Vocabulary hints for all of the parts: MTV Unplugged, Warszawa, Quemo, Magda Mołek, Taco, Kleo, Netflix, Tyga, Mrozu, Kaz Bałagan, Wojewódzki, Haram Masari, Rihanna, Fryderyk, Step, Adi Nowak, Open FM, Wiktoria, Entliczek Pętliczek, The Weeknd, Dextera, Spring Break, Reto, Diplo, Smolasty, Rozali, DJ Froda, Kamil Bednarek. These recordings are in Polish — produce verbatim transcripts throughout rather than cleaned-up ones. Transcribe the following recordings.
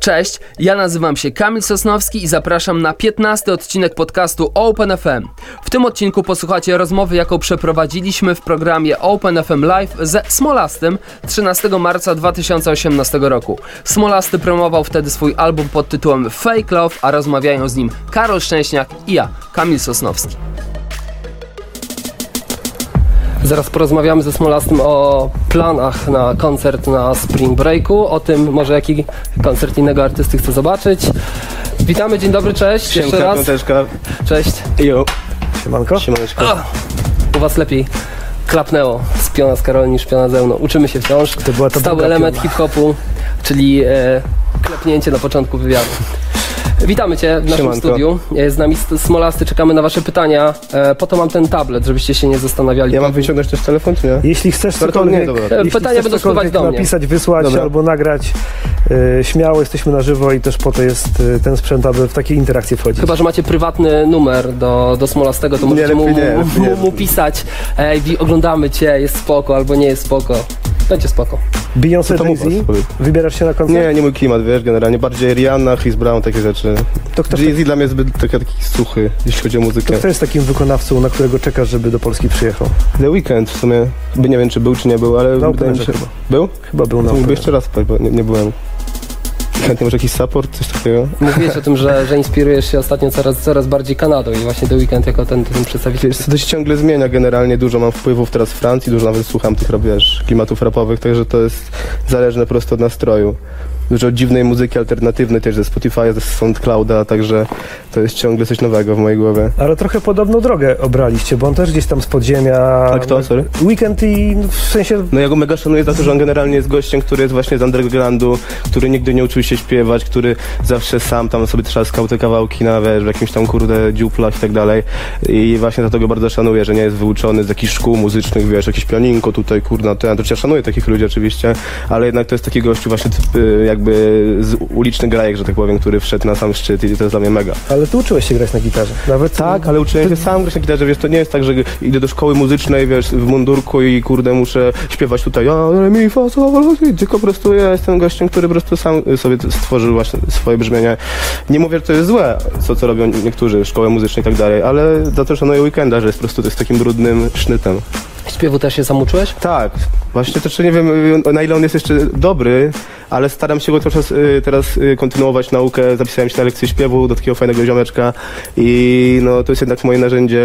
Cześć, ja nazywam się Kamil Sosnowski i zapraszam na piętnasty odcinek podcastu OpenFM. W tym odcinku posłuchacie rozmowy, jaką przeprowadziliśmy w programie OpenFM Live ze Smolastym trzynastego marca dwa tysiące osiemnastego roku. Smolasty promował wtedy swój album pod tytułem Fake Love, a rozmawiają z nim Karol Szczęśniak i ja, Kamil Sosnowski. Zaraz porozmawiamy ze Smolastym o planach na koncert na Spring Breaku, o tym może jaki koncert innego artysty chce zobaczyć. Witamy, dzień dobry, cześć. Siemka, jeszcze raz. Piąteczka. Cześć. Jo. Siemanko. Siemaneczko. Oh, u was lepiej klapnęło z piona z Karol niż piona ze mną. Uczymy się wciąż. To była to stały element hip-hopu, czyli e, klepnięcie na początku wywiadu. Witamy Cię w naszym Siemanko. studiu. Z nami Smolasty, czekamy na Wasze pytania. E, po to mam ten tablet, żebyście się nie zastanawiali. Ja mam wyciągnąć też telefon, czy nie? Jeśli chcesz cokolwiek, nie, jeśli pytania chcesz będą spływać do mnie. Napisać, wysłać dobra. Albo nagrać. E, śmiało, jesteśmy na żywo i też po to jest ten sprzęt, aby w takie interakcje wchodzić. Chyba że macie prywatny numer do, do Smolastego, to nie, możecie mu, nie, mu, mu, mu pisać. Ej, oglądamy Cię, jest spoko albo nie jest spoko. Będzie spoko. Beyoncé, Jay-Z? Wybierasz się na koncert? Nie, nie mój klimat, wiesz, generalnie. Bardziej Rihanna, Chris Brown, takie rzeczy. Jay-Z dla mnie jest zbyt taki, taki suchy, jeśli chodzi o muzykę. To kto jest takim wykonawcą, na którego czekasz, żeby do Polski przyjechał? The Weeknd w sumie. Nie wiem, czy był, czy nie był, ale... No, wydaje mi się, chyba. Był? Chyba był. No, mógłby jeszcze raz, bo nie, nie byłem. Chętnie może jakiś support, coś takiego? Mówiłeś o tym, że, że inspirujesz się ostatnio coraz, coraz bardziej Kanadą i właśnie The Weeknd jako ten, ten przedstawiciel. To się ciągle zmienia generalnie, dużo mam wpływów teraz z Francji, dużo nawet słucham tych, wiesz, klimatów rapowych, także to jest zależne prosto od nastroju. Dużo dziwnej muzyki alternatywnej też ze Spotify, ze SoundClouda, także to jest ciągle coś nowego w mojej głowie. Ale trochę podobną drogę obraliście, bo on też gdzieś tam z podziemia... A kto? Sorry? Weekend i w sensie... No ja go mega szanuję za to, że on generalnie jest gościem, który jest właśnie z undergroundu, który nigdy nie uczył się śpiewać, który zawsze sam tam sobie trzaskał te kawałki na, wiesz, w jakimś tam kurde dziuplach i tak dalej. I właśnie za to go bardzo szanuję, że nie jest wyuczony z jakichś szkół muzycznych, wiesz, jakieś pianinko tutaj, kurna, ten. To ja szanuję takich ludzi oczywiście, ale jednak to jest taki gościu właśnie jak jakby z ulicznych grajek, że tak powiem, który wszedł na sam szczyt i to jest dla mnie mega. Ale ty uczyłeś się grać na gitarze. Nawet tak, ale uczyłem ty... się sam grać na gitarze, wiesz, to nie jest tak, że idę do szkoły muzycznej, wiesz, w mundurku i kurde muszę śpiewać tutaj, tylko po prostu ja jestem gościem, który po prostu sam sobie stworzył właśnie swoje brzmienie. Nie mówię, że to jest złe, co, co robią niektórzy, szkoły muzyczne i tak dalej, ale za to szanuję Weekenda, że jest po prostu jest takim brudnym sznytem. Śpiewu też się sam uczyłeś? Tak. Właśnie też nie wiem, na ile on jest jeszcze dobry, ale staram się go trochę teraz kontynuować naukę. Zapisałem się na lekcję śpiewu do takiego fajnego ziomeczka i no to jest jednak moje narzędzie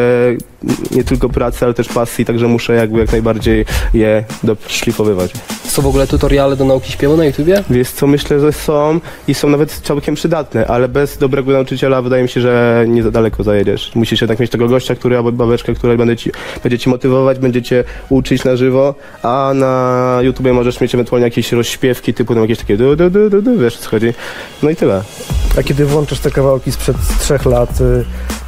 nie tylko pracy, ale też pasji, także muszę jakby jak najbardziej je doszlifowywać. Są w ogóle tutoriale do nauki śpiewu na YouTubie? Wiesz co, myślę, że są i są nawet całkiem przydatne, ale bez dobrego nauczyciela wydaje mi się, że nie za daleko zajedziesz. Musisz jednak mieć tego gościa, który albo babeczkę, która będzie ci, będzie ci motywować, będzie cię uczyć na żywo, a na YouTubie możesz mieć ewentualnie jakieś rozśpiewki typu no, jakieś takie du, du, du, du, du, wiesz, co chodzi. No i tyle. A kiedy włączasz te kawałki sprzed trzech lat, y,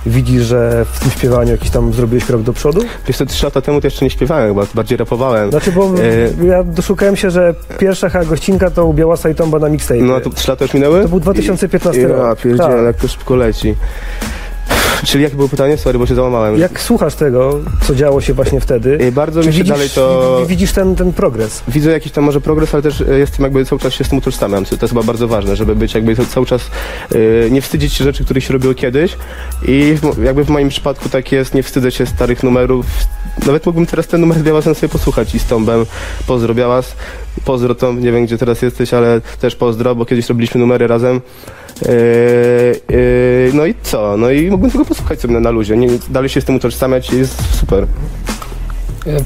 widzisz, że w tym śpiewaniu jakiś tam zrobiłeś krok do przodu? Wiesz co, trzy lata temu to jeszcze nie śpiewałem chyba, bardziej rapowałem. Znaczy, bo y... ja doszukałem się, że pierwsza ha, gościnka to Biała Sajtomba na mixtape. No to trzy lata już minęły? To był dwa tysiące piętnasty I, i, rok. Ja tak. Jak to szybko leci. Czyli jakie było pytanie? Sorry, bo się załamałem. Jak słuchasz tego, co działo się właśnie wtedy? I bardzo mi się widzisz, dalej to... Widzisz ten, ten progres? Widzę jakiś tam może progres, ale też jestem jakby cały czas się z tym utożsamiam. To jest chyba bardzo ważne, żeby być jakby cały czas... Yy, nie wstydzić się rzeczy, których się robiło kiedyś. I w, jakby w moim przypadku tak jest, nie wstydzę się starych numerów. Nawet mógłbym teraz ten numer z Białasem sobie posłuchać i z Tombem. Pozdro Białas. Pozdro Tom, nie wiem gdzie teraz jesteś, ale też pozdro, bo kiedyś robiliśmy numery razem. Yy, yy, no i co? No i mógłbym tego posłuchać sobie na, na luzie. Nie, dalej się z tym utożsamiać i jest super.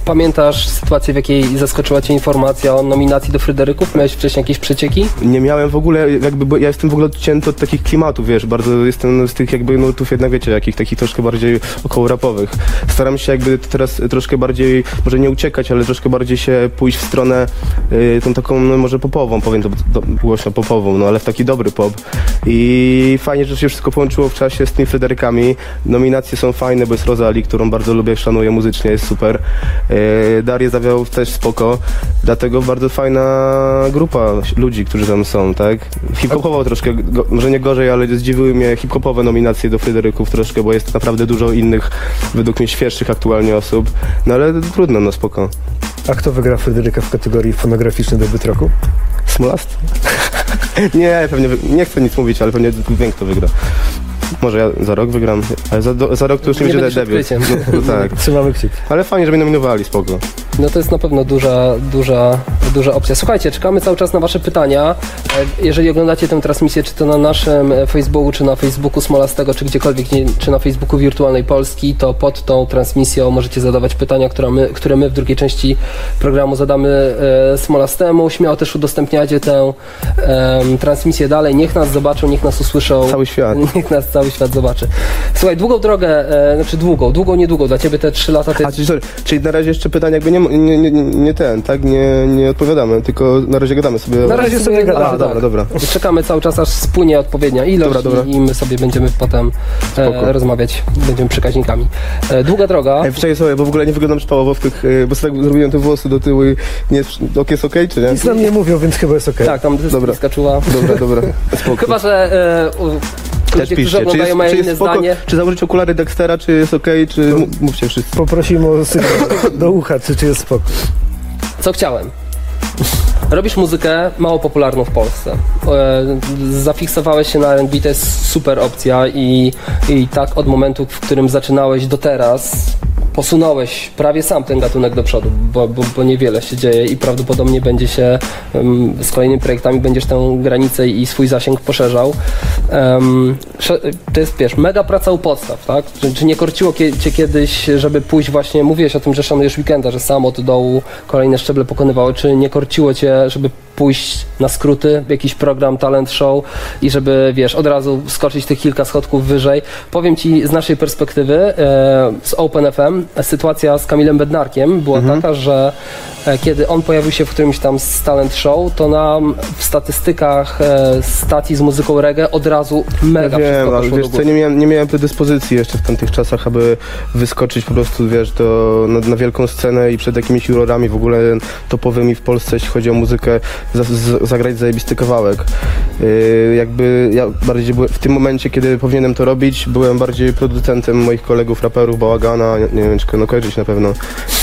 Pamiętasz sytuację, w jakiej zaskoczyła Cię informacja o nominacji do Fryderyków? Miałeś wcześniej jakieś przecieki? Nie miałem w ogóle, jakby, bo ja jestem w ogóle odcięty od takich klimatów, wiesz, bardzo jestem z tych jakby nurtów jednak, wiecie, jakich takich troszkę bardziej okołorapowych. Staram się jakby teraz troszkę bardziej, może nie uciekać, ale troszkę bardziej się pójść w stronę y, tą taką, no, może popową, powiem to do, głośno popową, no ale w taki dobry pop. I fajnie, że się wszystko połączyło w czasie z tymi Fryderykami. Nominacje są fajne, bo jest Rozali, którą bardzo lubię, szanuję muzycznie, jest super. Darię zawiał też spoko, dlatego bardzo fajna grupa ludzi, którzy tam są, tak? Hip-hopowo troszkę, go, może nie gorzej, ale zdziwiły mnie hip-hopowe nominacje do Fryderyków troszkę, bo jest naprawdę dużo innych, według mnie świeższych aktualnie osób, no ale trudno, no spoko. A kto wygra Fryderyka w kategorii fonograficznej do roku? Smolasty. Nie, pewnie, nie chcę nic mówić, ale pewnie wiem, kto wygra. Może ja za rok wygram, ale za, do, za rok to już nie, nie będzie debiut. No, tak. Trzymamy kciuki. Ale fajnie, żeby nominowali, spoko. No to jest na pewno duża, duża, duża opcja. Słuchajcie, czekamy cały czas na wasze pytania. Jeżeli oglądacie tę transmisję, czy to na naszym Facebooku, czy na Facebooku Smolastego, czy gdziekolwiek, czy na Facebooku Wirtualnej Polski, to pod tą transmisją możecie zadawać pytania, które my, które my w drugiej części programu zadamy Smolastemu. Śmiało też udostępniacie tę um, transmisję dalej. Niech nas zobaczą, niech nas usłyszą. Cały świat. Niech nas cały świat zobaczy. Słuchaj, długą drogę, e, znaczy długą, długą, niedługą, dla ciebie te trzy lata... Ty... A, czyli, sorry, czyli na razie jeszcze pytania jakby nie, nie, nie, nie ten, tak? Nie, nie odpowiadamy, tylko na razie gadamy sobie. Na razie sobie gadamy. A, dobra, dobra. I czekamy cały czas, aż spłynie odpowiednia ilość, dobra, dobra. I my sobie będziemy potem e, rozmawiać, będziemy przekaźnikami. E, długa droga... Ej, wczoraj sobie, bo w ogóle nie wyglądam szpałowo w tych, e, bo sobie tak zrobiłem te włosy do tyłu i nie, ok, jest ok, czy nie? Nic nam nie mówią, więc chyba jest ok. Tak, tam skaczyła. Dobra, dobra, spoko. Chyba, że... E, u, Też ludzie, piszcie, czy jest, czy jest spoko, zdanie. Czy założyć okulary Dextera, czy jest okej, okay, czy mówcie wszyscy. Poprosimy o do ucha, czy, czy jest spoko. Co chciałem? Robisz muzykę mało popularną w Polsce. E, zafiksowałeś się na R and B, to jest super opcja i, i tak od momentu, w którym zaczynałeś do teraz, posunąłeś prawie sam ten gatunek do przodu, bo, bo, bo niewiele się dzieje i prawdopodobnie będzie się um, z kolejnymi projektami będziesz tę granicę i swój zasięg poszerzał. Um, to jest, wiesz, mega praca u podstaw, tak? Czy, czy nie korciło kie, cię kiedyś, żeby pójść właśnie, mówiłeś o tym, że szanujesz Weekenda, że sam od dołu kolejne szczeble pokonywały, czy nie korciło cię, żeby pójść na skróty, jakiś program, talent show i żeby, wiesz, od razu skoczyć tych kilka schodków wyżej. Powiem ci z naszej perspektywy, e, z Open F M, sytuacja z Kamilem Bednarkiem była mhm. taka, że e, kiedy on pojawił się w którymś tam z talent show, to nam w statystykach e, stacji z muzyką reggae od razu mega ja wiem, wszystko wiesz co, nie miałem, nie miałem predyspozycji jeszcze w tamtych czasach, aby wyskoczyć po prostu, wiesz, do, na, na wielką scenę i przed jakimiś jurorami w ogóle topowymi w Polsce, jeśli chodzi o muzykę, Z, z, zagrać zajebisty kawałek. Yy, jakby ja bardziej byłem, w tym momencie, kiedy powinienem to robić, byłem bardziej producentem moich kolegów, raperów, Bałagana, nie, nie wiem, czy no kojarzyć na pewno.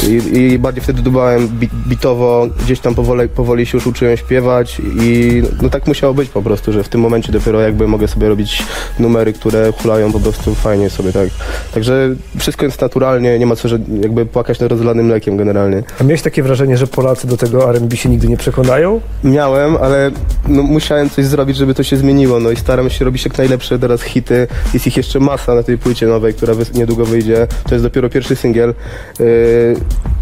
I, i bardziej wtedy dubałem bi, bitowo, gdzieś tam powoli, powoli się już uczyłem śpiewać i no tak musiało być po prostu, że w tym momencie dopiero jakby mogę sobie robić numery, które hulają po prostu fajnie sobie, tak. Także wszystko jest naturalnie, nie ma co, że jakby płakać nad rozlanym mlekiem generalnie. A miałeś takie wrażenie, że Polacy do tego R and B się nigdy nie przekonają? Miałem, ale no, musiałem coś zrobić, żeby to się zmieniło, no i staram się robić jak najlepsze teraz hity, jest ich jeszcze masa na tej płycie nowej, która niedługo wyjdzie, to jest dopiero pierwszy singiel. Yy,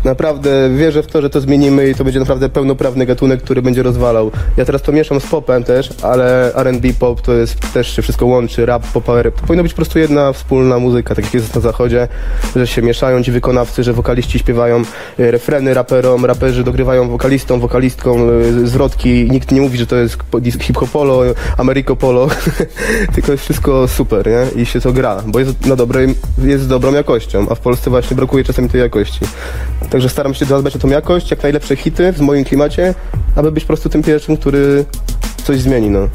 naprawdę wierzę w to, że to zmienimy i to będzie naprawdę pełnoprawny gatunek, który będzie rozwalał. Ja teraz to mieszam z popem też, ale R and B, pop to jest też się wszystko łączy, rap, pop, rap. To powinna być po prostu jedna wspólna muzyka, tak jak jest na zachodzie, że się mieszają ci wykonawcy, że wokaliści śpiewają yy, refreny raperom, raperzy dogrywają wokalistom, wokalistką, yy, z i nikt nie mówi, że to jest hip-hopolo, americopolo, tylko jest wszystko super, nie? I się to gra, bo jest na dobrej, jest dobrą jakością, a w Polsce właśnie brakuje czasami tej jakości. Także staram się zadbać o tą jakość, jak najlepsze hity w moim klimacie, aby być po prostu tym pierwszym, który coś zmieni, no.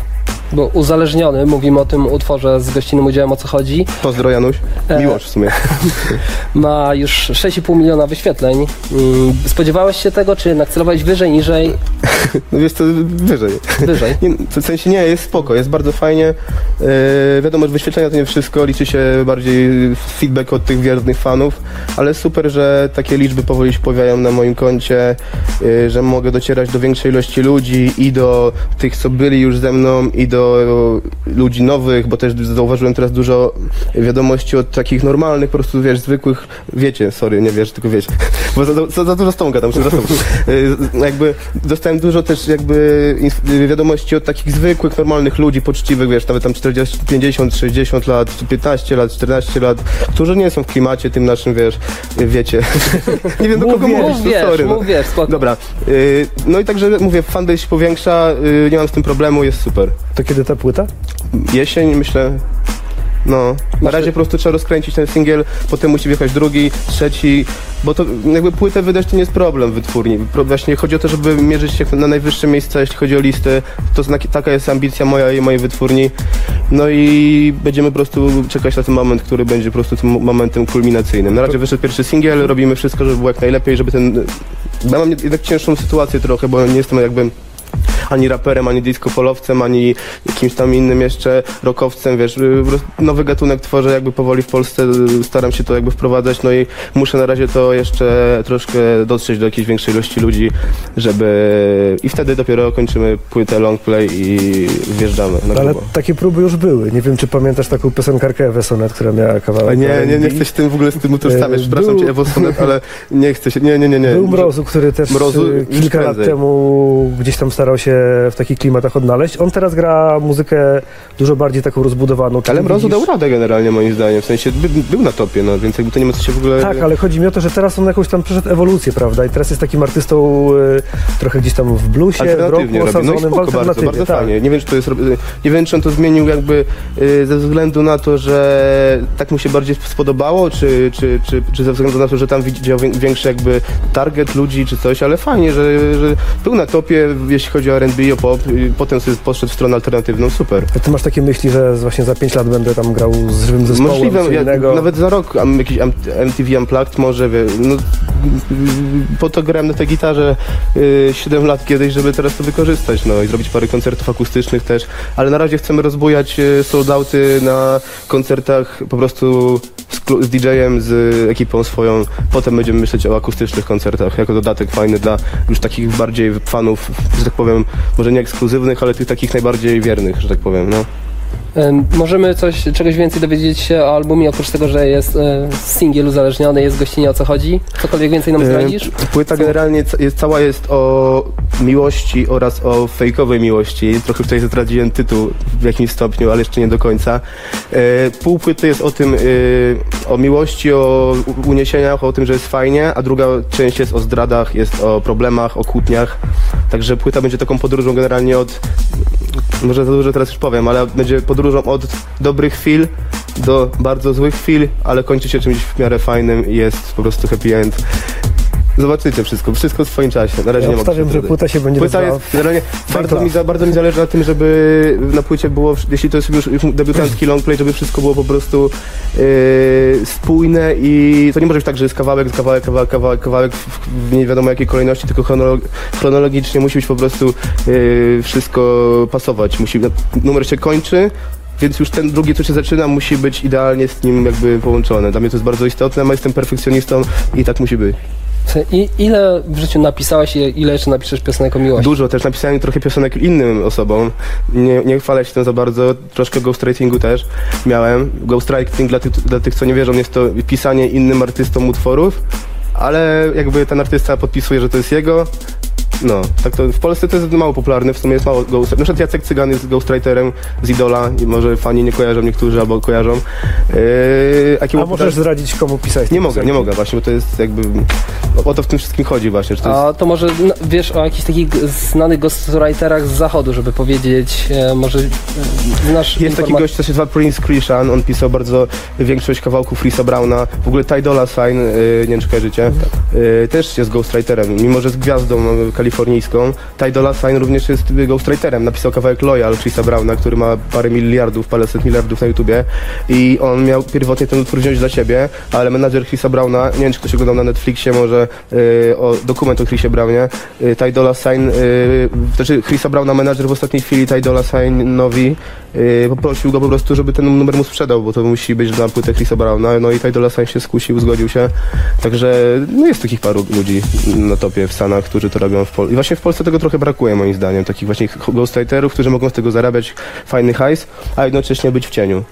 Bo uzależniony, mówimy o tym utworze z gościnnym udziałem, o co chodzi. Pozdro Janusz, Miłosz w sumie. Ma już sześć i pół miliona wyświetleń. Spodziewałeś się tego, czy jednak celowałeś wyżej, niżej? No wiesz co, wyżej. Wyżej. Nie, w sensie nie, jest spoko, jest bardzo fajnie. Yy, wiadomo, że wyświetlenia to nie wszystko, liczy się bardziej feedback od tych wiernych fanów, ale super, że takie liczby powoli się pojawiają na moim koncie, yy, że mogę docierać do większej ilości ludzi i do tych, co byli już ze mną, i do do ludzi nowych, bo też zauważyłem teraz dużo wiadomości od takich normalnych, po prostu, wiesz, zwykłych, wiecie, sorry, nie wiesz, tylko wiecie, bo za, za, za dużo stąga tam, za stąga. Jakby dostałem dużo też jakby wiadomości od takich zwykłych, normalnych ludzi, poczciwych, wiesz, nawet tam czterdzieści, pięćdziesiąt, sześćdziesiąt lat, piętnaście lat, czternaście lat, którzy nie są w klimacie tym naszym, wiesz, wiecie. Nie wiem, do kogo mówisz, no sorry. Mów, wiesz, spoko. Dobra, no i także mówię, fanbase się powiększa, nie mam z tym problemu, jest super. To kiedy ta płyta? Jesień, myślę. No, na razie po prostu trzeba rozkręcić ten singiel, potem musi wjechać drugi, trzeci, bo to jakby płytę wydać to nie jest problem wytwórni. Właśnie chodzi o to, żeby mierzyć się na najwyższe miejsca, jeśli chodzi o listy. To taka jest ambicja moja i mojej wytwórni. No i będziemy po prostu czekać na ten moment, który będzie po prostu tym momentem kulminacyjnym. Na razie wyszedł pierwszy singiel, robimy wszystko, żeby było jak najlepiej, żeby ten... Ja mam jednak cięższą sytuację trochę, bo nie jestem jakby... ani raperem, ani disco-polowcem, ani kimś tam innym jeszcze rockowcem, wiesz, nowy gatunek tworzę jakby powoli w Polsce, staram się to jakby wprowadzać, no i muszę na razie to jeszcze troszkę dotrzeć do jakiejś większej ilości ludzi, żeby... i wtedy dopiero kończymy płytę long play i wjeżdżamy na grubo. Ale takie próby już były, nie wiem czy pamiętasz taką piosenkarkę Ewę Sonet, która miała kawałek... Nie, nie, nie chcę się tym w ogóle z tym utożsamiać, przepraszam cię Ewo Sonet, ale nie chcę się, nie, nie, nie, nie. Był Mrozu, który też Mrozu, kilka lat temu gdzieś tam starał się w takich klimatach odnaleźć, on teraz gra muzykę dużo bardziej taką rozbudowaną. Ale Mrozu dał radę generalnie moim zdaniem, w sensie by, był na topie, no, więc jakby to nie ma co się w ogóle... Tak, ale chodzi mi o to, że teraz on jakąś tam przeszedł ewolucję, prawda, i teraz jest takim artystą y, trochę gdzieś tam w bluesie, w roku, no i spoko, bardzo, bardzo tak. Fajnie. Nie wiem, czy to jest, nie wiem, czy on to zmienił jakby y, ze względu na to, że tak mu się bardziej spodobało, czy, czy, czy, czy ze względu na to, że tam widział większy jakby target ludzi, czy coś, ale fajnie, że, że był na topie, jeśli chodzi o R and B i o pop, i potem sobie poszedł w stronę alternatywną, super. A ty masz takie myśli, że właśnie za pięć lat będę tam grał z żywym zespołem? Możliwe, ja, nawet za rok am, jakiś am, M T V Unplugged może, wie, no, po to grałem na tej gitarze y, siedem lat kiedyś, żeby teraz to wykorzystać, no i zrobić parę koncertów akustycznych też, ale na razie chcemy rozbujać y, soldouty na koncertach po prostu z, z D J-em, z ekipą swoją, potem będziemy myśleć o akustycznych koncertach, jako dodatek fajny dla już takich bardziej fanów, że tak powiem, może nie ekskluzywnych, ale tych takich najbardziej wiernych, że tak powiem, no. Możemy coś, czegoś więcej dowiedzieć się o albumie, oprócz tego, że jest e, singiel uzależniony, jest gościnie, o co chodzi? Cokolwiek więcej nam zdradzisz? Płyta generalnie jest, cała jest o miłości oraz o fejkowej miłości. Trochę tutaj zdradziłem tytuł w jakimś stopniu, ale jeszcze nie do końca. E, pół płyty jest o tym, e, o miłości, o uniesieniach, o tym, że jest fajnie, a druga część jest o zdradach, jest o problemach, o kłótniach. Także płyta będzie taką podróżą generalnie od... Może za dużo teraz już powiem, ale będzie podróżą od dobrych chwil do bardzo złych chwil, ale kończy się czymś w miarę fajnym i jest po prostu happy end. Zobaczycie wszystko, wszystko w swoim czasie. Na razie ja nie obstawiam, mogę. Że płyta się będzie płyta jest generalnie bardzo mi, za, bardzo mi zależy na tym, żeby na płycie było, jeśli to jest już debiutancki longplay, żeby wszystko było po prostu yy, spójne i to nie może być tak, że jest kawałek, kawałek, kawałek, kawałek, kawałek w, w nie wiadomo jakiej kolejności, tylko chronolog chronologicznie musi być po prostu yy, wszystko pasować. Musi, numer się kończy, więc już ten drugi, co się zaczyna, musi być idealnie z nim jakby połączone. Dla mnie to jest bardzo istotne, ja jestem perfekcjonistą i tak musi być. I ile w życiu napisałaś i ile jeszcze napiszesz piosenek o miłości? Dużo, też napisałem trochę piosenek innym osobom. Nie, nie chwalę się tym za bardzo, troszkę ghostwritingu też miałem. Ghostwriting dla tych, dla tych, co nie wierzą, jest to pisanie innym artystom utworów, ale jakby ten artysta podpisuje, że to jest jego. No, tak to w Polsce to jest mało popularne, w sumie jest mało ghostwriterów. Na przykład Jacek Cygan jest ghostwriterem z Idola i może fani nie kojarzą niektórzy albo kojarzą. Yy, a możesz pytań? Zdradzić komu pisać? Nie mogę, piosenki. Nie mogę właśnie, bo to jest jakby... O to w tym wszystkim chodzi właśnie. Że to jest... A to może no, wiesz o jakichś takich znanych ghostwriterach z zachodu, żeby powiedzieć, e, może znasz... Jest taki gość, co się nazywa Prince Christian, on pisał bardzo większość kawałków Chrisa Browna, w ogóle Ty Dolla sign, yy, nie wiem czy kojarzycie, mhm. yy, też jest ghostwriterem, mimo że z gwiazdą no, kalifornijską. Ty Dolla sign również jest ghostwriterem. Napisał kawałek Loyal Chrisa Browna, który ma parę miliardów, paręset miliardów na YouTubie i on miał pierwotnie ten utwór wziąć dla siebie, ale menadżer Chrisa Browna, nie wiem czy ktoś oglądał na Netflixie może y, o, dokument o Chrisie Brownie, y, Ty Dolla sign, y, znaczy Chrisa Browna menadżer w ostatniej chwili Ty Dolla signowi y, poprosił go po prostu, żeby ten numer mu sprzedał, bo to musi być dla płyty Chrisa Browna, no i Ty Dolla sign się skusił, zgodził się. Także no jest takich paru ludzi na topie w Stanach, którzy to robią w Polsce. I właśnie w Polsce tego trochę brakuje moim zdaniem, takich właśnie ghostwriterów, którzy mogą z tego zarabiać fajny hajs, a jednocześnie być w cieniu.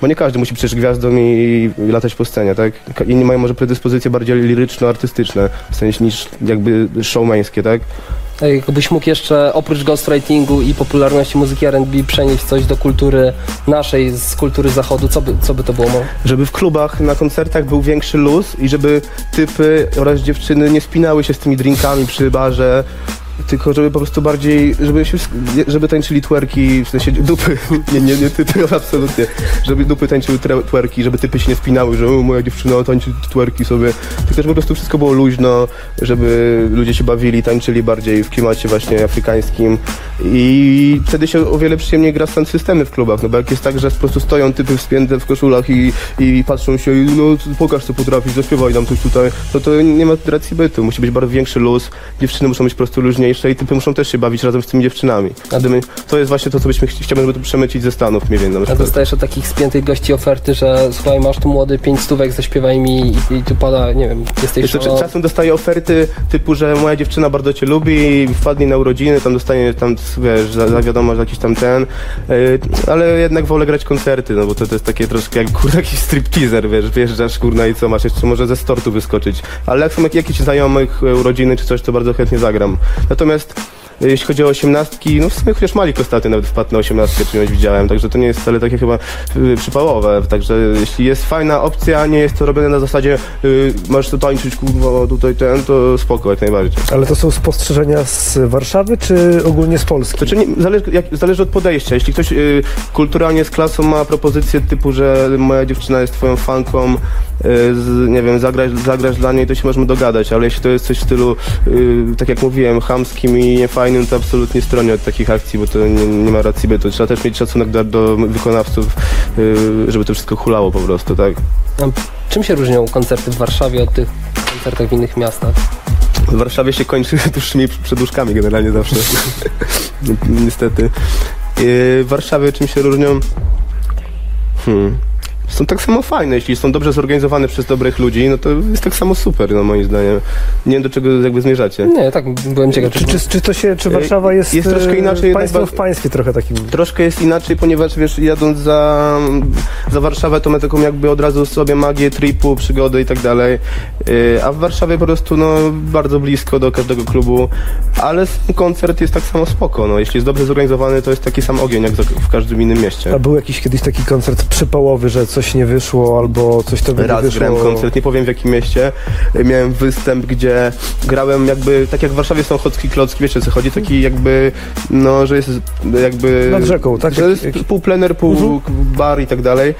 Bo nie każdy musi przecież gwiazdą i, i latać po scenie, tak? Inni mają może predyspozycje bardziej liryczno-artystyczne, w sensie niż jakby showmańskie, tak? Jakbyś mógł jeszcze oprócz ghostwritingu i popularności muzyki R and B przenieść coś do kultury naszej, z kultury zachodu, co by, co by to było? Żeby w klubach, na koncertach był większy luz i żeby typy oraz dziewczyny nie spinały się z tymi drinkami przy barze, tylko żeby po prostu bardziej, żeby, się, żeby tańczyli twerki, w sensie dupy, nie, nie, nie typy, absolutnie, żeby dupy tańczyły twerki, żeby typy się nie spinały, że o, moja dziewczyna tańczy twerki sobie, tylko żeby po prostu wszystko było luźno, żeby ludzie się bawili, tańczyli bardziej w klimacie właśnie afrykańskim i wtedy się o wiele przyjemniej gra stan systemy w klubach, no bo jak jest tak, że po prostu stoją typy wspięte w koszulach i, i patrzą się i no pokaż co potrafisz, zaśpiewaj nam coś tutaj, no to nie ma racji bytu, musi być bardzo większy luz, dziewczyny muszą być po prostu luźnie późniejsze i typy muszą też się bawić razem z tymi dziewczynami. My, to jest właśnie to, co byśmy chcieli przemycić ze Stanów, nie wiem. A dostajesz od takich spiętych gości oferty, że słuchaj, masz tu młody, pięć stówek, zaśpiewaj mi i, i tu pada, nie wiem, jesteś szalony. Czasem dostaję oferty typu, że moja dziewczyna bardzo cię lubi i wpadnie na urodziny, tam dostanie, tam, wiesz, za, za wiadomo, że jakiś tam ten, yy, ale jednak wolę grać koncerty, no bo to, to jest takie troszkę jak, kurde, jakiś stripteaser, wiesz, wjeżdżasz, kurna, i co masz, jeszcze może ze stortu wyskoczyć, ale jak są jak, jakichś znajomych urodziny czy coś, to bardzo chętnie zagram. Natomiast jeśli chodzi o osiemnastki, no w sumie chociaż Malik ostatnio nawet wpadł na osiemnastkę, czymś widziałem, także to nie jest wcale takie chyba y, przypałowe, także jeśli jest fajna opcja, nie jest to robione na zasadzie y, masz tu tańczyć, kurwa, tutaj ten, to spoko, jak najbardziej. Ale to są spostrzeżenia z Warszawy, czy ogólnie z Polski? Znaczy, nie, zależy, jak, zależy od podejścia, jeśli ktoś y, kulturalnie z klasą ma propozycję typu, że moja dziewczyna jest twoją fanką, y, z, nie wiem, zagrasz, zagrasz dla niej, to się możemy dogadać, ale jeśli to jest coś w stylu, y, tak jak mówiłem, chamskim i niefajnym, to absolutnie stronię od takich akcji, bo to nie, nie ma racji bytu. Trzeba też mieć szacunek do, do wykonawców, yy, żeby to wszystko hulało po prostu, tak? A czym się różnią koncerty w Warszawie od tych koncertów w innych miastach? W Warszawie się kończy dłuższymi przedłużkami generalnie zawsze. Niestety. Yy, w Warszawie czym się różnią? Hmm. Są tak samo fajne, jeśli są dobrze zorganizowane przez dobrych ludzi, no to jest tak samo super, no moim zdaniem. Nie wiem, do czego jakby zmierzacie. Nie, tak, byłem ciekaw. Czy, czy, czy to się, czy Warszawa jest, jest troszkę inaczej, państwo w państwie trochę takim? Troszkę jest inaczej, ponieważ wiesz, jadąc za, za Warszawę, to ma taką jakby od razu sobie magię, tripu, przygodę i tak dalej. A w Warszawie po prostu, no, bardzo blisko do każdego klubu, ale koncert jest tak samo spoko, no. Jeśli jest dobrze zorganizowany, to jest taki sam ogień, jak w każdym innym mieście. A był jakiś kiedyś taki koncert przypałowy, że coś nie wyszło, albo coś to wyszło? Raz grałem koncert, nie powiem w jakim mieście. Miałem występ, gdzie grałem jakby, tak jak w Warszawie są chodzki, klocki, wiecie co chodzi, taki jakby, no, że jest jakby... Nad rzeką, tak? Że jest jak, jak... pół plener, pół uh-huh. bar i tak dalej.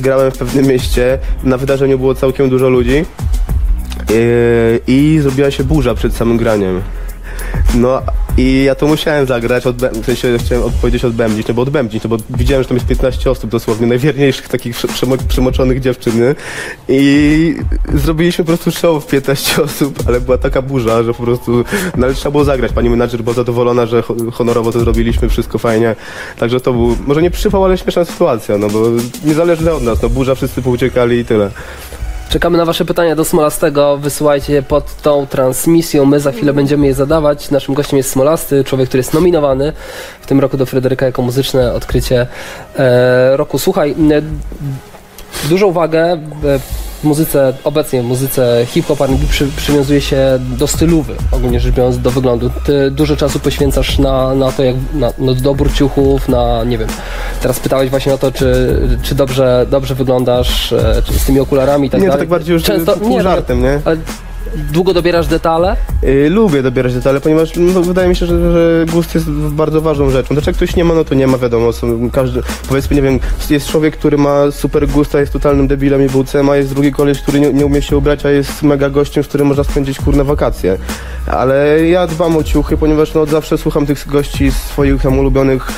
Grałem w pewnym mieście, na wydarzeniu było całkiem dużo ludzi yy, i zrobiła się burza przed samym graniem. No i ja to musiałem zagrać, odbę- w sensie chciałem odpowiedzieć odbędzić, no bo odbędzić, no bo widziałem, że tam jest piętnaście osób dosłownie, najwierniejszych takich przemo- przemoczonych dziewczyny i zrobiliśmy po prostu show w piętnaście osób, ale była taka burza, że po prostu, no ale trzeba było zagrać, pani menadżer była zadowolona, że honorowo to zrobiliśmy, wszystko fajnie, także to był, może nie przypał, ale śmieszna sytuacja, no bo niezależnie od nas, no burza, wszyscy pouciekali i tyle. Czekamy na wasze pytania do Smolastego, wysyłajcie je pod tą transmisją, my za chwilę będziemy je zadawać. Naszym gościem jest Smolasty, człowiek, który jest nominowany w tym roku do Fryderyka jako muzyczne odkrycie e, roku. Słuchaj, e, dużą wagę w muzyce, obecnie w muzyce hip-hop R and B przy, przywiązuje się do stylowy, ogólnie rzecz biorąc, do wyglądu. Ty dużo czasu poświęcasz na, na to, jak na, na dobór ciuchów, na, nie wiem, teraz pytałeś właśnie o to, czy, czy dobrze, dobrze wyglądasz e, czy z tymi okularami i tak dalej. Nie, to tak bardziej już często, pół nie, żartem, nie? Ale, długo dobierasz detale? Yy, lubię dobierać detale, ponieważ no, wydaje mi się, że, że gust jest bardzo ważną rzeczą. Znaczy, jak ktoś nie ma, no to nie ma, wiadomo. Są, każdy, powiedzmy, nie wiem, jest człowiek, który ma super gusta, jest totalnym debilem i bułcem, a jest drugi koleś, który nie, nie umie się ubrać, a jest mega gościem, z którym można spędzić, kurna, wakacje. Ale ja dbam o ciuchy, ponieważ no, zawsze słucham tych gości swoich tam ulubionych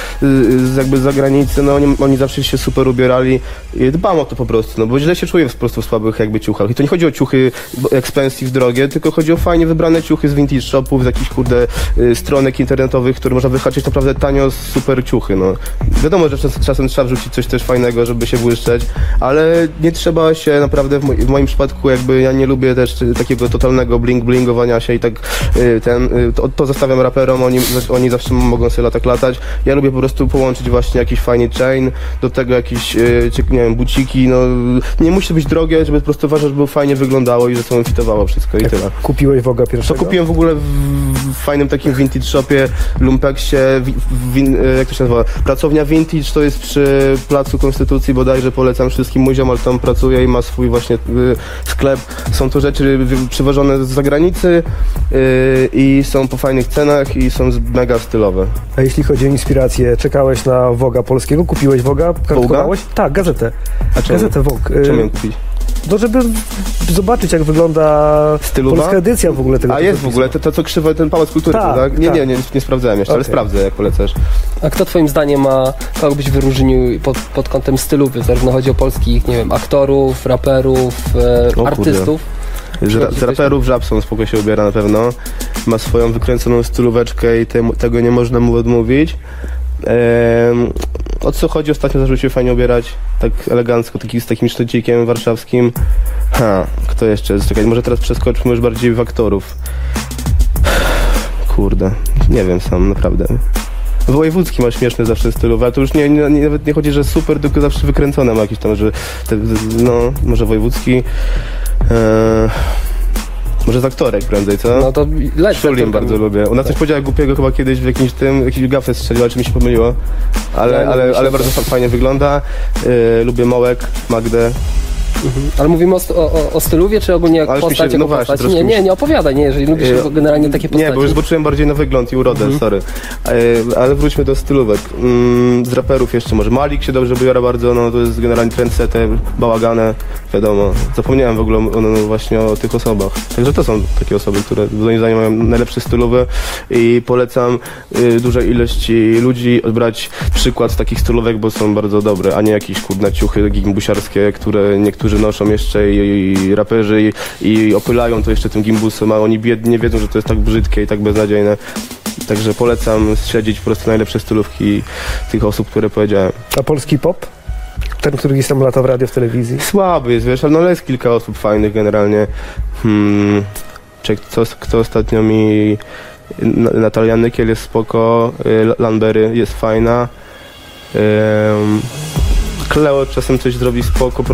z, jakby z zagranicy, no oni, oni zawsze się super ubierali i dbam o to po prostu, no bo źle się czuję po prostu w słabych jakby ciuchach. I to nie chodzi o ciuchy expensive, drogie, tylko chodzi o fajnie wybrane ciuchy z vintage shopów, z jakichś, kurde, y, stronek internetowych, które można wyhaczyć naprawdę tanio, super ciuchy, no. Wiadomo, że czas, czasem trzeba wrzucić coś też fajnego, żeby się błyszczeć, ale nie trzeba się naprawdę, w, moj, w moim przypadku jakby ja nie lubię też takiego totalnego bling-blingowania się i tak y, ten, y, to, to zostawiam raperom, oni, oni zawsze mogą sobie tak latać. Ja lubię po prostu połączyć właśnie jakiś fajny chain, do tego jakieś, y, nie wiem, buciki, no. Nie musi być drogie, żeby po prostu uważać, żeby było fajnie wyglądało i ze sobą fitowało wszystko. I tyle. Kupiłeś Vogue'a pierwszego? To kupiłem w ogóle w, w fajnym takim vintage shopie, lumpeksie, wi, win, jak to się nazywa, pracownia vintage, to jest przy Placu Konstytucji bodajże, polecam wszystkim muzeum, ale tam pracuje i ma swój właśnie y, sklep. Są to rzeczy przywożone z zagranicy y, i są po fajnych cenach i są mega stylowe. A jeśli chodzi o inspirację, czekałeś na Vogue'a polskiego, kupiłeś Vogue'a, kartkowałeś? Tak, gazetę. A czemu? Gazetę Vogue. Y, czemu ją kupić? No, żeby zobaczyć, jak wygląda stylowa? Polska edycja w ogóle tego. A jest w ogóle to, to co krzywa, ten Pałac Kultury, tak? tak? Nie, tak. Nie, nie, nie, nie sprawdzałem jeszcze, okay. Ale sprawdzę, jak polecasz. A kto twoim zdaniem ma, kogo byś wyróżnił pod, pod kątem stylowy? Zarówno chodzi o polskich, nie wiem, aktorów, raperów, e, artystów. Z, ra z raperów Żabson spoko się ubiera na pewno. Ma swoją wykręconą stylóweczkę i te tego nie można mu odmówić. Ehm, o co chodzi? Ostatnio zaczął się fajnie ubierać, tak elegancko, taki, z takim sztocikiem warszawskim. Ha, kto jeszcze? Czekaj, może teraz przeskoczmy już bardziej w aktorów. Kurde, nie wiem sam, naprawdę. Wojewódzki ma śmieszny zawsze stylowy, ale to już nie, nie, nie, nawet nie chodzi, że super, tylko zawsze wykręcone ma jakieś tam, że te, no, może Wojewódzki, eee, może z aktorek prędzej, co? No to leć. Szulim bardzo lubię. Ona coś powiedziała głupiego chyba kiedyś w jakimś tym, jakiś gafę strzeliła, czy mi się pomyliło, ale, ale, ale, ale bardzo fajnie wygląda. Eee, luję Mołek, Magdę. Mhm. Ale mówimy o, o, o stylowie, czy ogólnie jak postać, się, no właśnie, postać? Nie, nie, nie opowiadaj, nie, jeżeli lubisz e, generalnie takie postacie. Nie, bo już zobaczyłem bardziej na wygląd i urodę, mhm. sorry. E, ale wróćmy do stylówek. Mm, z raperów jeszcze może. Malik się dobrze biorę bardzo, no to jest generalnie trendsetter, bałagane, wiadomo. Zapomniałem w ogóle o, no, właśnie o tych osobach. Także to są takie osoby, które moim zdaniem mają najlepsze stylowy i polecam y, dużej ilości ludzi odbrać przykład z takich stylówek, bo są bardzo dobre, a nie jakieś kudne ciuchy gimbusiarskie, które niektórzy którzy noszą jeszcze i, i raperzy i, i opylają to jeszcze tym gimbusem, a oni biednie wiedzą, że to jest tak brzydkie i tak beznadziejne. Także polecam śledzić po prostu najlepsze stylówki tych osób, które powiedziałem. A polski pop? Ten, który gdzieś tam lata w radio, w telewizji? Słaby jest, wiesz, ale no jest kilka osób fajnych generalnie. Hmm, czek, co, kto ostatnio mi... Natalia Nykiel jest spoko, Lambery jest fajna. Um, Kleo czasem coś zrobi spoko,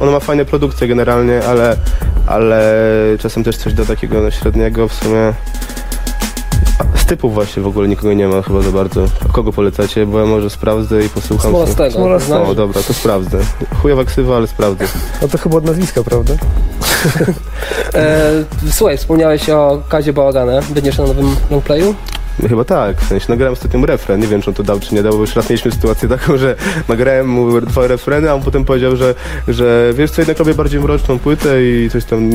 ona ma fajne produkcje generalnie, ale, ale czasem też coś do takiego no, średniego w sumie. A z typów właśnie w ogóle nikogo nie ma chyba za bardzo. Kogo polecacie? Bo ja może sprawdzę i posłucham. Smolastego. No dobra, to sprawdzę. Chujowa ksywa, ale sprawdzę. No to chyba od nazwiska, prawda? e, słuchaj, wspomniałeś o Kazie Bałagane. Będziesz na nowym longplayu? No chyba tak, w sensie nagrałem ostatnią refren, nie wiem czy on to dał czy nie dał, bo już raz mieliśmy sytuację taką, że nagrałem mu dwa refreny, a on potem powiedział, że, że wiesz co, jednak robię bardziej mroczną płytę i coś tam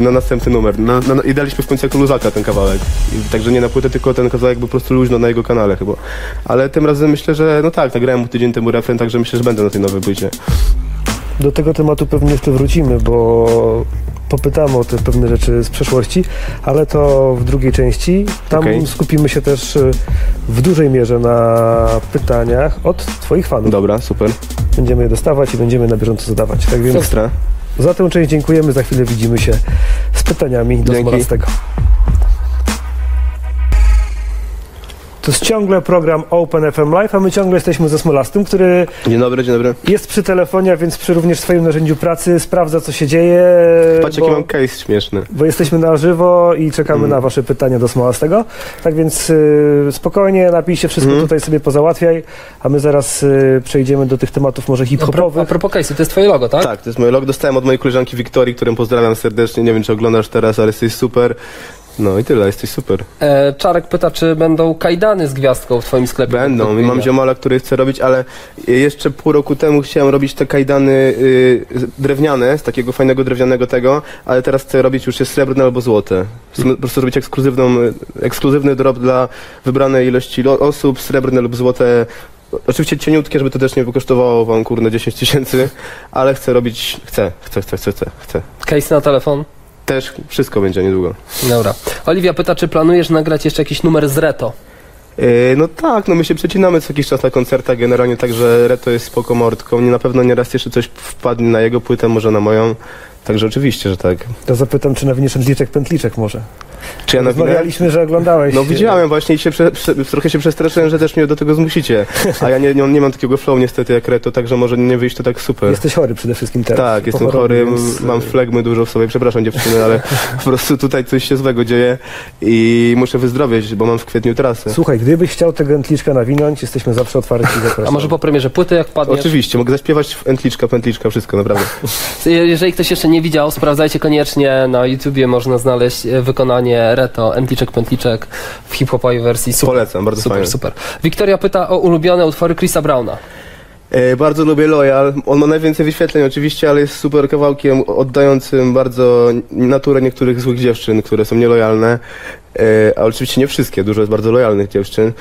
na następny numer. Na, na, I daliśmy w końcu jako luzaka ten kawałek. I, także nie na płytę, tylko ten kawałek był po prostu luźno na jego kanale chyba. Ale tym razem myślę, że no tak, nagrałem mu tydzień temu refren, także myślę, że będę na tej nowej płycie. Do tego tematu pewnie jeszcze wrócimy, bo... popytamy o te pewne rzeczy z przeszłości, ale to w drugiej części. Tam okay. skupimy się też w dużej mierze na pytaniach od twoich fanów. Dobra, super. Będziemy je dostawać i będziemy na bieżąco zadawać. Tak więc Sostra. Za tę część dziękujemy. Za chwilę widzimy się z pytaniami do Smolastego. To jest ciągle program Open F M Live, a my ciągle jesteśmy ze Smolastym, który dzień dobry, dzień dobry. Jest przy telefonie, więc przy również swoim narzędziu pracy sprawdza, co się dzieje. Patrz, jaki mam case śmieszny. Bo jesteśmy na żywo i czekamy mm. na wasze pytania do Smolastego. Tak więc y, spokojnie, napiszcie wszystko mm. tutaj sobie pozałatwiaj, a my zaraz y, przejdziemy do tych tematów może hip-hopowych. A, a propos case'u, to jest twoje logo, tak? Tak, to jest moje logo. Dostałem od mojej koleżanki Wiktorii, którą pozdrawiam serdecznie. Nie wiem, czy oglądasz teraz, ale jesteś super. No i tyle, jesteś super. E, Czarek pyta, czy będą kajdany z gwiazdką w twoim sklepie? Będą. Mam ziomala, który chce robić, ale jeszcze pół roku temu chciałem robić te kajdany y, drewniane, z takiego fajnego drewnianego tego, ale teraz chcę robić już je srebrne albo złote. Hmm. Po prostu robić ekskluzywną, ekskluzywny drop dla wybranej ilości osób, srebrne lub złote. Oczywiście cieniutkie, żeby to też nie wykosztowało wam, kurde, dziesięć tysięcy, ale chcę robić... Chcę, chcę, chcę, chcę, chcę. chcę. Case na telefon? Też wszystko będzie niedługo. Dobra. Oliwia pyta, czy planujesz nagrać jeszcze jakiś numer z Reto? Yy, no tak, no my się przecinamy co jakiś czas na koncertach generalnie, także Reto jest spoko mordką. Na pewno nieraz jeszcze coś wpadnie na jego płytę, może na moją. Także oczywiście, że tak. To zapytam, czy nawiniesz Entliczek Pętliczek może? Czy ja rozmawialiśmy, że oglądałeś. No widziałem właśnie i się prze, prze, trochę się przestraszyłem, że też mnie do tego zmusicie. A ja nie, nie, nie mam takiego flow niestety jak Reto, także może nie wyjść to tak super. Jesteś chory przede wszystkim teraz. Tak, jestem chory, więc... mam flegmy dużo w sobie, przepraszam dziewczyny, ale po prostu tutaj coś się złego dzieje i muszę wyzdrowieć, bo mam w kwietniu trasę. Słuchaj, gdybyś chciał tego Entliczka nawinąć, jesteśmy zawsze otwarci. Zapraszam. A może po premierze płyty jak padniesz? Oczywiście, mogę zaśpiewać Entliczka, Pętliczka, wszystko naprawdę. Jeżeli ktoś jeszcze nie widział, sprawdzajcie koniecznie, na YouTubie można znaleźć wykonanie Reto, Entliczek Pętliczek w hip-hopowej wersji. Super, polecam, bardzo super, fajnie. Super. Wiktoria pyta o ulubione utwory Chrisa Browna. E, bardzo lubię Loyal. On ma najwięcej wyświetleń oczywiście, ale jest super kawałkiem oddającym bardzo naturę niektórych złych dziewczyn, które są nielojalne. E, a oczywiście nie wszystkie, dużo jest bardzo lojalnych dziewczyn.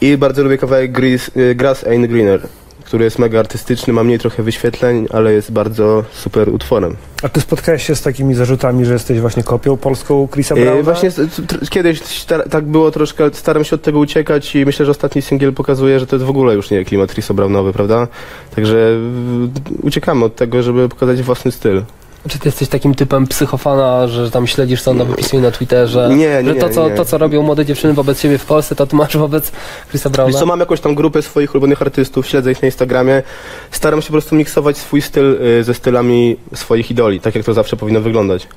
I bardzo lubię kawałek Gris, Grass Ain't Greener, który jest mega artystyczny, ma mniej trochę wyświetleń, ale jest bardzo super utworem. A ty spotkałeś się z takimi zarzutami, że jesteś właśnie kopią polską Chrisa Browna? E, właśnie kiedyś tak było troszkę, staram się od tego uciekać i myślę, że ostatni singiel pokazuje, że to jest w ogóle już nie klimat Chrisa Brownowy, prawda? Także uciekamy od tego, żeby pokazać własny styl. Czy ty jesteś takim typem psychofana, że tam śledzisz, co ona wypisuje na Twitterze? Nie, nie, że to, co, nie. to, co robią młode dziewczyny wobec siebie w Polsce, to ty masz wobec Chrisa Browna? Wiesz co, mam jakąś tam grupę swoich ulubionych artystów, śledzę ich na Instagramie. Staram się po prostu miksować swój styl y, ze stylami swoich idoli, tak jak to zawsze powinno wyglądać.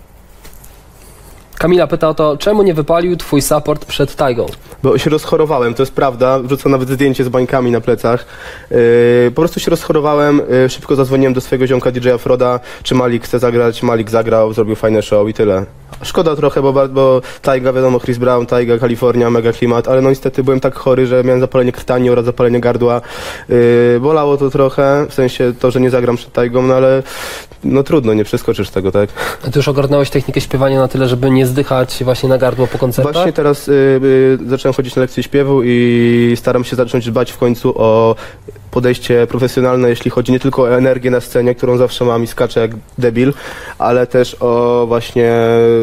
Kamila pyta o to, czemu nie wypalił twój support przed Tygą? Bo się rozchorowałem, to jest prawda, wrzucę nawet zdjęcie z bańkami na plecach. Yy, po prostu się rozchorowałem, yy, szybko zadzwoniłem do swojego ziomka D J Froda, czy Malik chce zagrać, Malik zagrał, zrobił fajne show i tyle. Szkoda trochę, bo, bo Tyga, wiadomo, Chris Brown, Tyga, Kalifornia, mega klimat, ale no niestety byłem tak chory, że miałem zapalenie krtani oraz zapalenie gardła. Yy, bolało to trochę, w sensie to, że nie zagram przed Tygą, no ale no trudno, nie przeskoczysz tego, tak? A ty już ogarnąłeś technikę śpiewania na tyle, żeby nie zdychać właśnie na gardło po koncertach? Właśnie teraz yy, yy, zacząłem chodzić na lekcje śpiewu i staram się zacząć dbać w końcu o podejście profesjonalne, jeśli chodzi nie tylko o energię na scenie, którą zawsze mam i skaczę jak debil, ale też o właśnie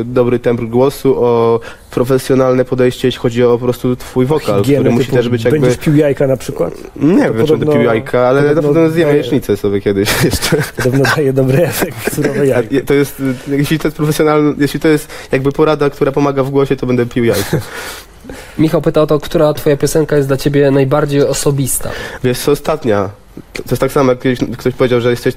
dobry temp głosu, o profesjonalne podejście, jeśli chodzi o po prostu twój wokal, higienę, który musi też być jakby... Będziesz pił jajka na przykład? Nie to wiem, czy będę pił jajka, ale podobno, na pewno zjem jajecznicę sobie kiedyś jeszcze. Podobno daje dobry efekt, surowe jajko. To jest, jeśli to jest profesjonalne, jeśli to jest jakby porada, która pomaga w głosie, to będę pił jajko. Michał pyta o to, która twoja piosenka jest dla ciebie najbardziej osobista? Wiesz co, ostatnia. To jest tak samo, jak ktoś powiedział, że jesteś...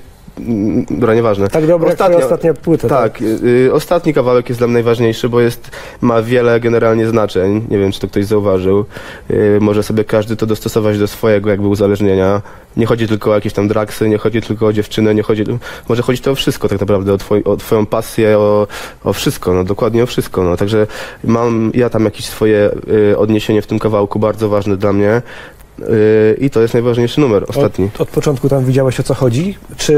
Dobra, nieważne. Tak dobra jak ostatnia, ostatnia płyta. Tak, tak? Yy, ostatni kawałek jest dla mnie najważniejszy, bo jest, ma wiele generalnie znaczeń. Nie wiem, czy to ktoś zauważył. Yy, może sobie każdy to dostosować do swojego jakby uzależnienia. Nie chodzi tylko o jakieś tam draksy, nie chodzi tylko o dziewczynę, nie chodzi... Może chodzić to o wszystko tak naprawdę, o, twoj, o twoją pasję, o, o wszystko, no dokładnie o wszystko. No. Także mam ja tam jakieś swoje yy, odniesienie w tym kawałku, bardzo ważne dla mnie. Yy, I to jest najważniejszy numer, ostatni. Od, od początku tam widziałeś, o co chodzi? Czy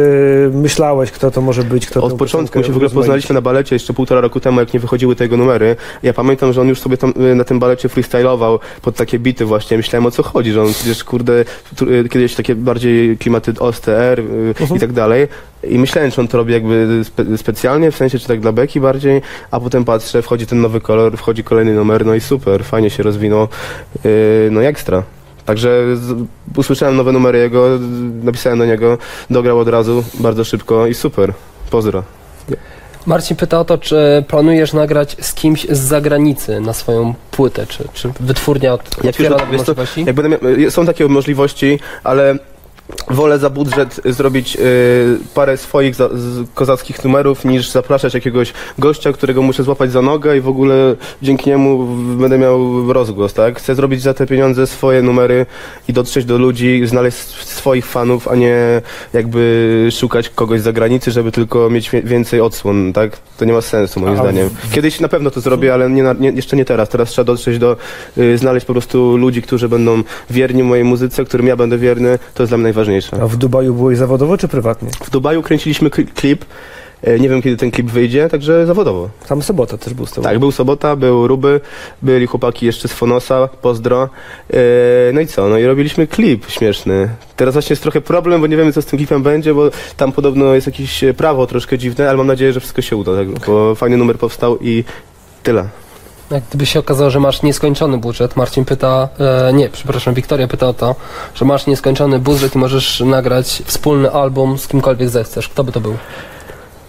myślałeś, kto to może być? Kto od początku my się w ogóle poznaliśmy na balecie jeszcze półtora roku temu, jak nie wychodziły te jego numery. Ja pamiętam, że on już sobie tam na tym balecie freestylował pod takie bity właśnie. Myślałem, o co chodzi, że on przecież kurde kiedyś takie bardziej klimaty O S T R yy, uh-huh. i tak dalej. I myślałem, czy on to robi jakby spe- specjalnie, w sensie, czy tak dla beki bardziej, a potem patrzę, wchodzi ten nowy kolor, wchodzi kolejny numer, no i super, fajnie się rozwinął, yy, no i ekstra. Także z, usłyszałem nowe numery jego, napisałem do niego, dograł od razu, bardzo szybko i super. Pozdro. Marcin pyta o to, czy planujesz nagrać z kimś z zagranicy na swoją płytę, czy, czy wytwórnia od, jak otwiera takie możliwości? Jak będę miał, są takie możliwości, ale wolę za budżet zrobić y, parę swoich za, z, kozackich numerów, niż zapraszać jakiegoś gościa, którego muszę złapać za nogę i w ogóle dzięki niemu będę miał rozgłos, tak? Chcę zrobić za te pieniądze swoje numery i dotrzeć do ludzi, znaleźć swoich fanów, a nie jakby szukać kogoś z zagranicy, żeby tylko mieć więcej odsłon, tak? To nie ma sensu moim a, zdaniem. Kiedyś na pewno to zrobię, ale nie, nie, jeszcze nie teraz. Teraz trzeba dotrzeć do, y, znaleźć po prostu ludzi, którzy będą wierni mojej muzyce, którym ja będę wierny, to jest dla mnie najważniejsze. A w Dubaju byłeś zawodowo czy prywatnie? W Dubaju kręciliśmy klip. Nie wiem, kiedy ten klip wyjdzie, także zawodowo. Tam Sobota też był z tobą. Tak, był Sobota, był Ruby, byli chłopaki jeszcze z Fonosa, pozdro. Yy, no i co? No i robiliśmy klip śmieszny. Teraz właśnie jest trochę problem, bo nie wiemy, co z tym klipem będzie, bo tam podobno jest jakieś prawo troszkę dziwne, ale mam nadzieję, że wszystko się uda, tak? Okay. Bo fajny numer powstał i tyle. Jak gdyby się okazało, że masz nieskończony budżet, Marcin pyta, e, nie, przepraszam, Wiktoria pyta o to, że masz nieskończony budżet i możesz nagrać wspólny album z kimkolwiek zechcesz. Kto by to był?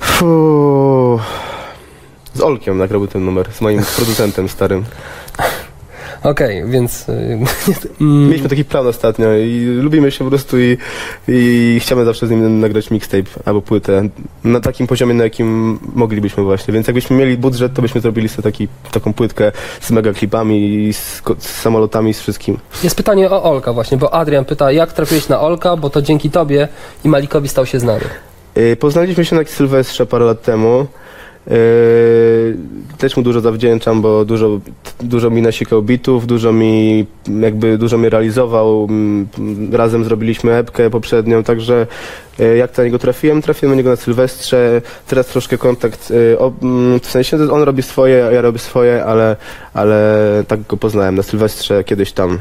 Fuuu. Z Olkiem nagrałby ten numer, z moim producentem starym. Okej, okay, więc... Mieliśmy taki plan ostatnio i lubimy się po prostu i, i chciamy zawsze z nim nagrać mixtape albo płytę na takim poziomie, na jakim moglibyśmy właśnie, więc jakbyśmy mieli budżet, to byśmy zrobili sobie taki, taką płytkę z mega klipami, z, z samolotami, z wszystkim. Jest pytanie o Olka właśnie, bo Adrian pyta, jak trafiłeś na Olka, bo to dzięki tobie i Malikowi stał się znany. Yy, poznaliśmy się na Sylwestrze parę lat temu. Yy, też mu dużo zawdzięczam, bo dużo, dużo mi nasikał bitów, dużo mi jakby dużo mnie realizował. Razem zrobiliśmy epkę poprzednią, także yy, jak na niego trafiłem, trafiłem do niego na Sylwestrze. Teraz troszkę kontakt, yy, o, w sensie on robi swoje, ja robię swoje, ale, ale tak go poznałem na Sylwestrze kiedyś tam.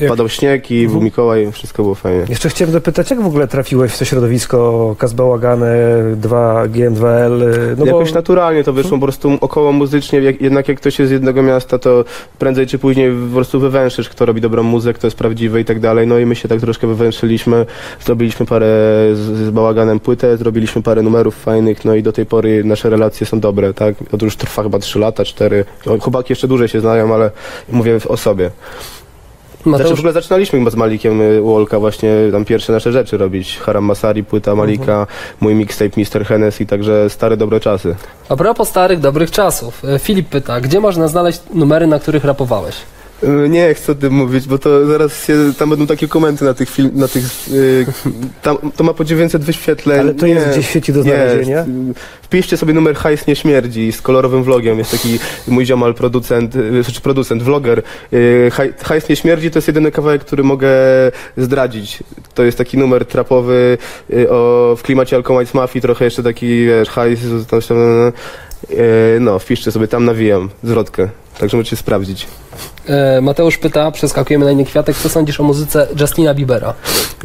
Jak... Padał śnieg i był Mikołaj, wszystko było fajnie. Jeszcze chciałem dopytać, jak w ogóle trafiłeś w to środowisko Kazbałagane, dwa G M dwa L? No Jakoś bo... naturalnie to wyszło, hmm. po prostu około muzycznie, jak, jednak jak ktoś jest z jednego miasta, to prędzej czy później po prostu wywęszysz, kto robi dobrą muzykę, kto jest prawdziwy i tak dalej. No i my się tak troszkę wywęszyliśmy, zrobiliśmy parę z, z Bałaganem płytę, zrobiliśmy parę numerów fajnych, no i do tej pory nasze relacje są dobre, tak? To już trwa chyba trzy lata, cztery. Chłopaki jeszcze dłużej się znają, ale mówię o sobie. Mateusz... Znaczy, w ogóle zaczynaliśmy chyba z Malikiem u Olka właśnie tam pierwsze nasze rzeczy robić. Haram Masari, płyta Malika, mhm. mój mixtape mister Hennessy, także stare dobre czasy. A propos starych dobrych czasów, Filip pyta, gdzie można znaleźć numery, na których rapowałeś? Nie chcę o tym mówić, bo to zaraz się, tam będą takie komenty na tych film, na tych, yy, tam, to ma po dziewięćset wyświetleń. Ale to nie, jest gdzieś w sieci do znalezienia? Nie. Wpiszcie sobie numer Hajs nie śmierdzi z kolorowym vlogiem, jest taki mój ziomal, producent, znaczy producent, vloger. Yy, Hajs nie śmierdzi to jest jedyny kawałek, który mogę zdradzić. To jest taki numer trapowy yy, o, w klimacie Alkomajc Mafii, trochę jeszcze taki, wiesz, hajs, tam, tam, yy, no wpiszcie sobie, tam nawijam zwrotkę. Także możecie sprawdzić. Mateusz pyta, przeskakujemy na inny kwiatek, co sądzisz o muzyce Justina Biebera?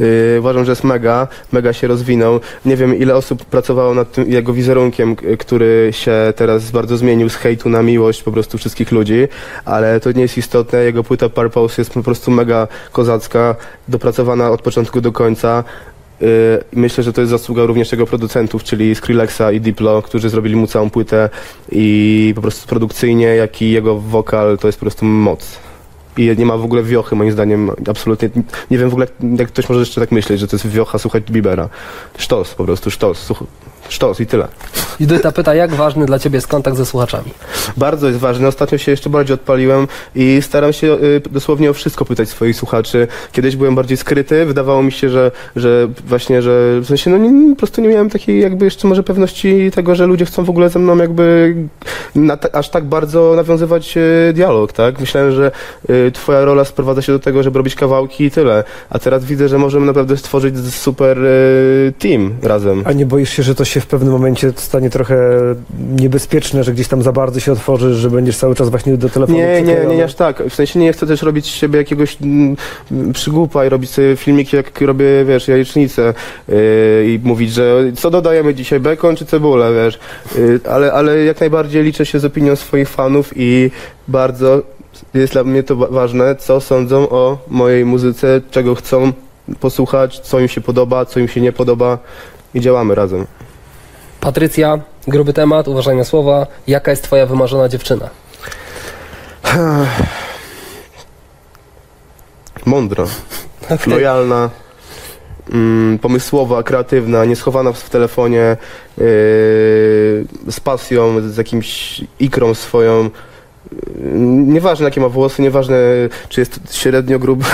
Yy, uważam, że jest mega, mega się rozwinął. Nie wiem, ile osób pracowało nad tym jego wizerunkiem, który się teraz bardzo zmienił z hejtu na miłość po prostu wszystkich ludzi, ale to nie jest istotne. Jego płyta Purpose jest po prostu mega kozacka, dopracowana od początku do końca. Myślę, że to jest zasługa również jego producentów, czyli Skrillexa i Diplo, którzy zrobili mu całą płytę i po prostu produkcyjnie, jak i jego wokal, to jest po prostu moc. I nie ma w ogóle wiochy, moim zdaniem, absolutnie. Nie wiem w ogóle, jak ktoś może jeszcze tak myśleć, że to jest wiocha słuchać Biebera. Sztos po prostu, sztos. Sztos i tyle. Judyta pyta, jak ważny dla Ciebie jest kontakt ze słuchaczami? Bardzo jest ważny. Ostatnio się jeszcze bardziej odpaliłem i staram się y, dosłownie o wszystko pytać swoich słuchaczy. Kiedyś byłem bardziej skryty. Wydawało mi się, że, że właśnie, że w sensie, no nie, po prostu nie miałem takiej jakby jeszcze może pewności tego, że ludzie chcą w ogóle ze mną jakby na, aż tak bardzo nawiązywać y, dialog, tak? Myślałem, że y, Twoja rola sprowadza się do tego, żeby robić kawałki i tyle. A teraz widzę, że możemy naprawdę stworzyć super y, team razem. A nie boisz się, że to się w pewnym momencie stanie trochę niebezpieczne, że gdzieś tam za bardzo się otworzysz, że będziesz cały czas właśnie do telefonu Nie, nie, nie aż tak. W sensie nie chcę też robić z siebie jakiegoś m, przygłupa i robić sobie filmiki, jak robię, wiesz, jajecznicę yy, i mówić, że co dodajemy dzisiaj, bekon czy cebulę, wiesz. Yy, ale, ale jak najbardziej liczę się z opinią swoich fanów i bardzo jest dla mnie to ważne, co sądzą o mojej muzyce, czego chcą posłuchać, co im się podoba, co im się nie podoba i działamy razem. Patrycja, gruby temat, uważaj na słowa. Jaka jest Twoja wymarzona dziewczyna? Mądra, okay. Lojalna, mm, pomysłowa, kreatywna, nieskowana w telefonie, yy, z pasją, z jakimś ikrą swoją. Nieważne jakie ma włosy, nieważne czy jest średnio gruba,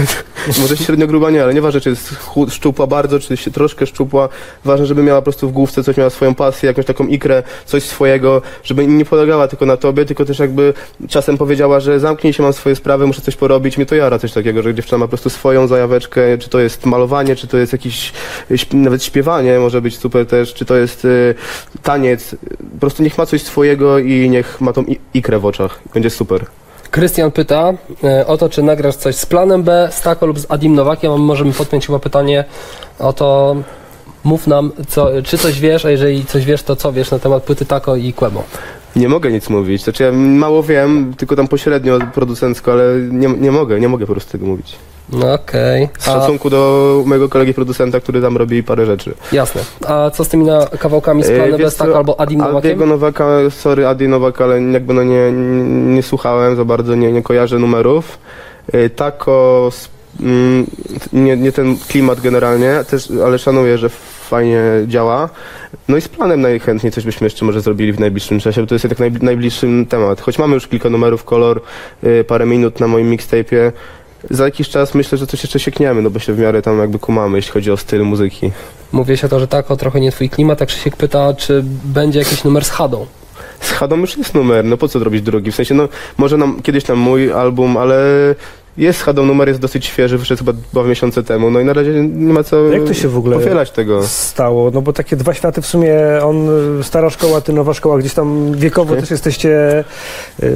może średnio gruba nie, ale nieważne czy jest chud, szczupła bardzo, czy się troszkę szczupła, ważne, żeby miała po prostu w główce coś, miała swoją pasję, jakąś taką ikrę, coś swojego, żeby nie polegała tylko na tobie, tylko też jakby czasem powiedziała, że zamknij się, mam swoje sprawy, muszę coś porobić, mnie to jara coś takiego, że dziewczyna ma po prostu swoją zajaweczkę, czy to jest malowanie, czy to jest jakieś nawet śpiewanie, może być super też, czy to jest y, taniec, po prostu niech ma coś swojego i niech ma tą ikrę w oczach. Będzie super. Krystian pyta y, o to, czy nagrasz coś z Planem B, z Taco lub z Adim Nowakiem. Możemy podpiąć chyba pytanie o to, mów nam, co, czy coś wiesz, a jeżeli coś wiesz, to co wiesz na temat płyty Taco i Quemo? Nie mogę nic mówić, znaczy ja mało wiem, tylko tam pośrednio producencko, ale nie, nie mogę, nie mogę po prostu tego mówić. Okej. Okay. Z szacunku do mojego kolegi producenta, który tam robi parę rzeczy. Jasne. A co z tymi na kawałkami z Planem B, tak, albo Adi Nowakiem? Adiego Nowaka, sorry Adi Nowak, ale jakby no nie, nie, nie słuchałem za bardzo, nie, nie kojarzę numerów. Taco, mm, nie, nie ten klimat generalnie, też, ale szanuję, że fajnie działa. No i z Planem najchętniej coś byśmy jeszcze może zrobili w najbliższym czasie, bo to jest jednak najbliższy temat. Choć mamy już kilka numerów, kolor, parę minut na moim mixtape'ie. Za jakiś czas myślę, że coś jeszcze siekniemy, no bo się w miarę tam jakby kumamy, jeśli chodzi o styl muzyki. Mówi się to, że tak, o trochę nie twój klimat, tak Krzysiek pyta, czy będzie jakiś numer z Hadą? Z Hadą już jest numer, no po co robić drugi? W sensie, no może nam, kiedyś tam mój album, ale Jest z Hadą numer, jest dosyć świeży, wyszedł chyba dwa miesiące temu, no i na razie nie ma co jak to się w ogóle powielać tego. Stało, no bo takie dwa światy w sumie, on, stara szkoła, ty nowa szkoła, gdzieś tam wiekowo nie? też jesteście yy,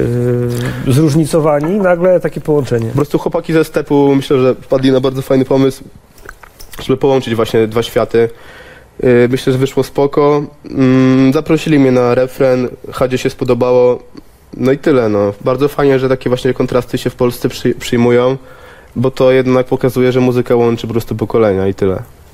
zróżnicowani, nagle takie połączenie. Po prostu chłopaki ze stepu, myślę, że wpadli na bardzo fajny pomysł, żeby połączyć właśnie dwa światy. Yy, myślę, że wyszło spoko, yy, zaprosili mnie na refren, Hadzie się spodobało. No i tyle, no. Bardzo fajnie, że takie właśnie kontrasty się w Polsce przy, przyjmują, bo to jednak pokazuje, że muzyka łączy po prostu pokolenia i tyle.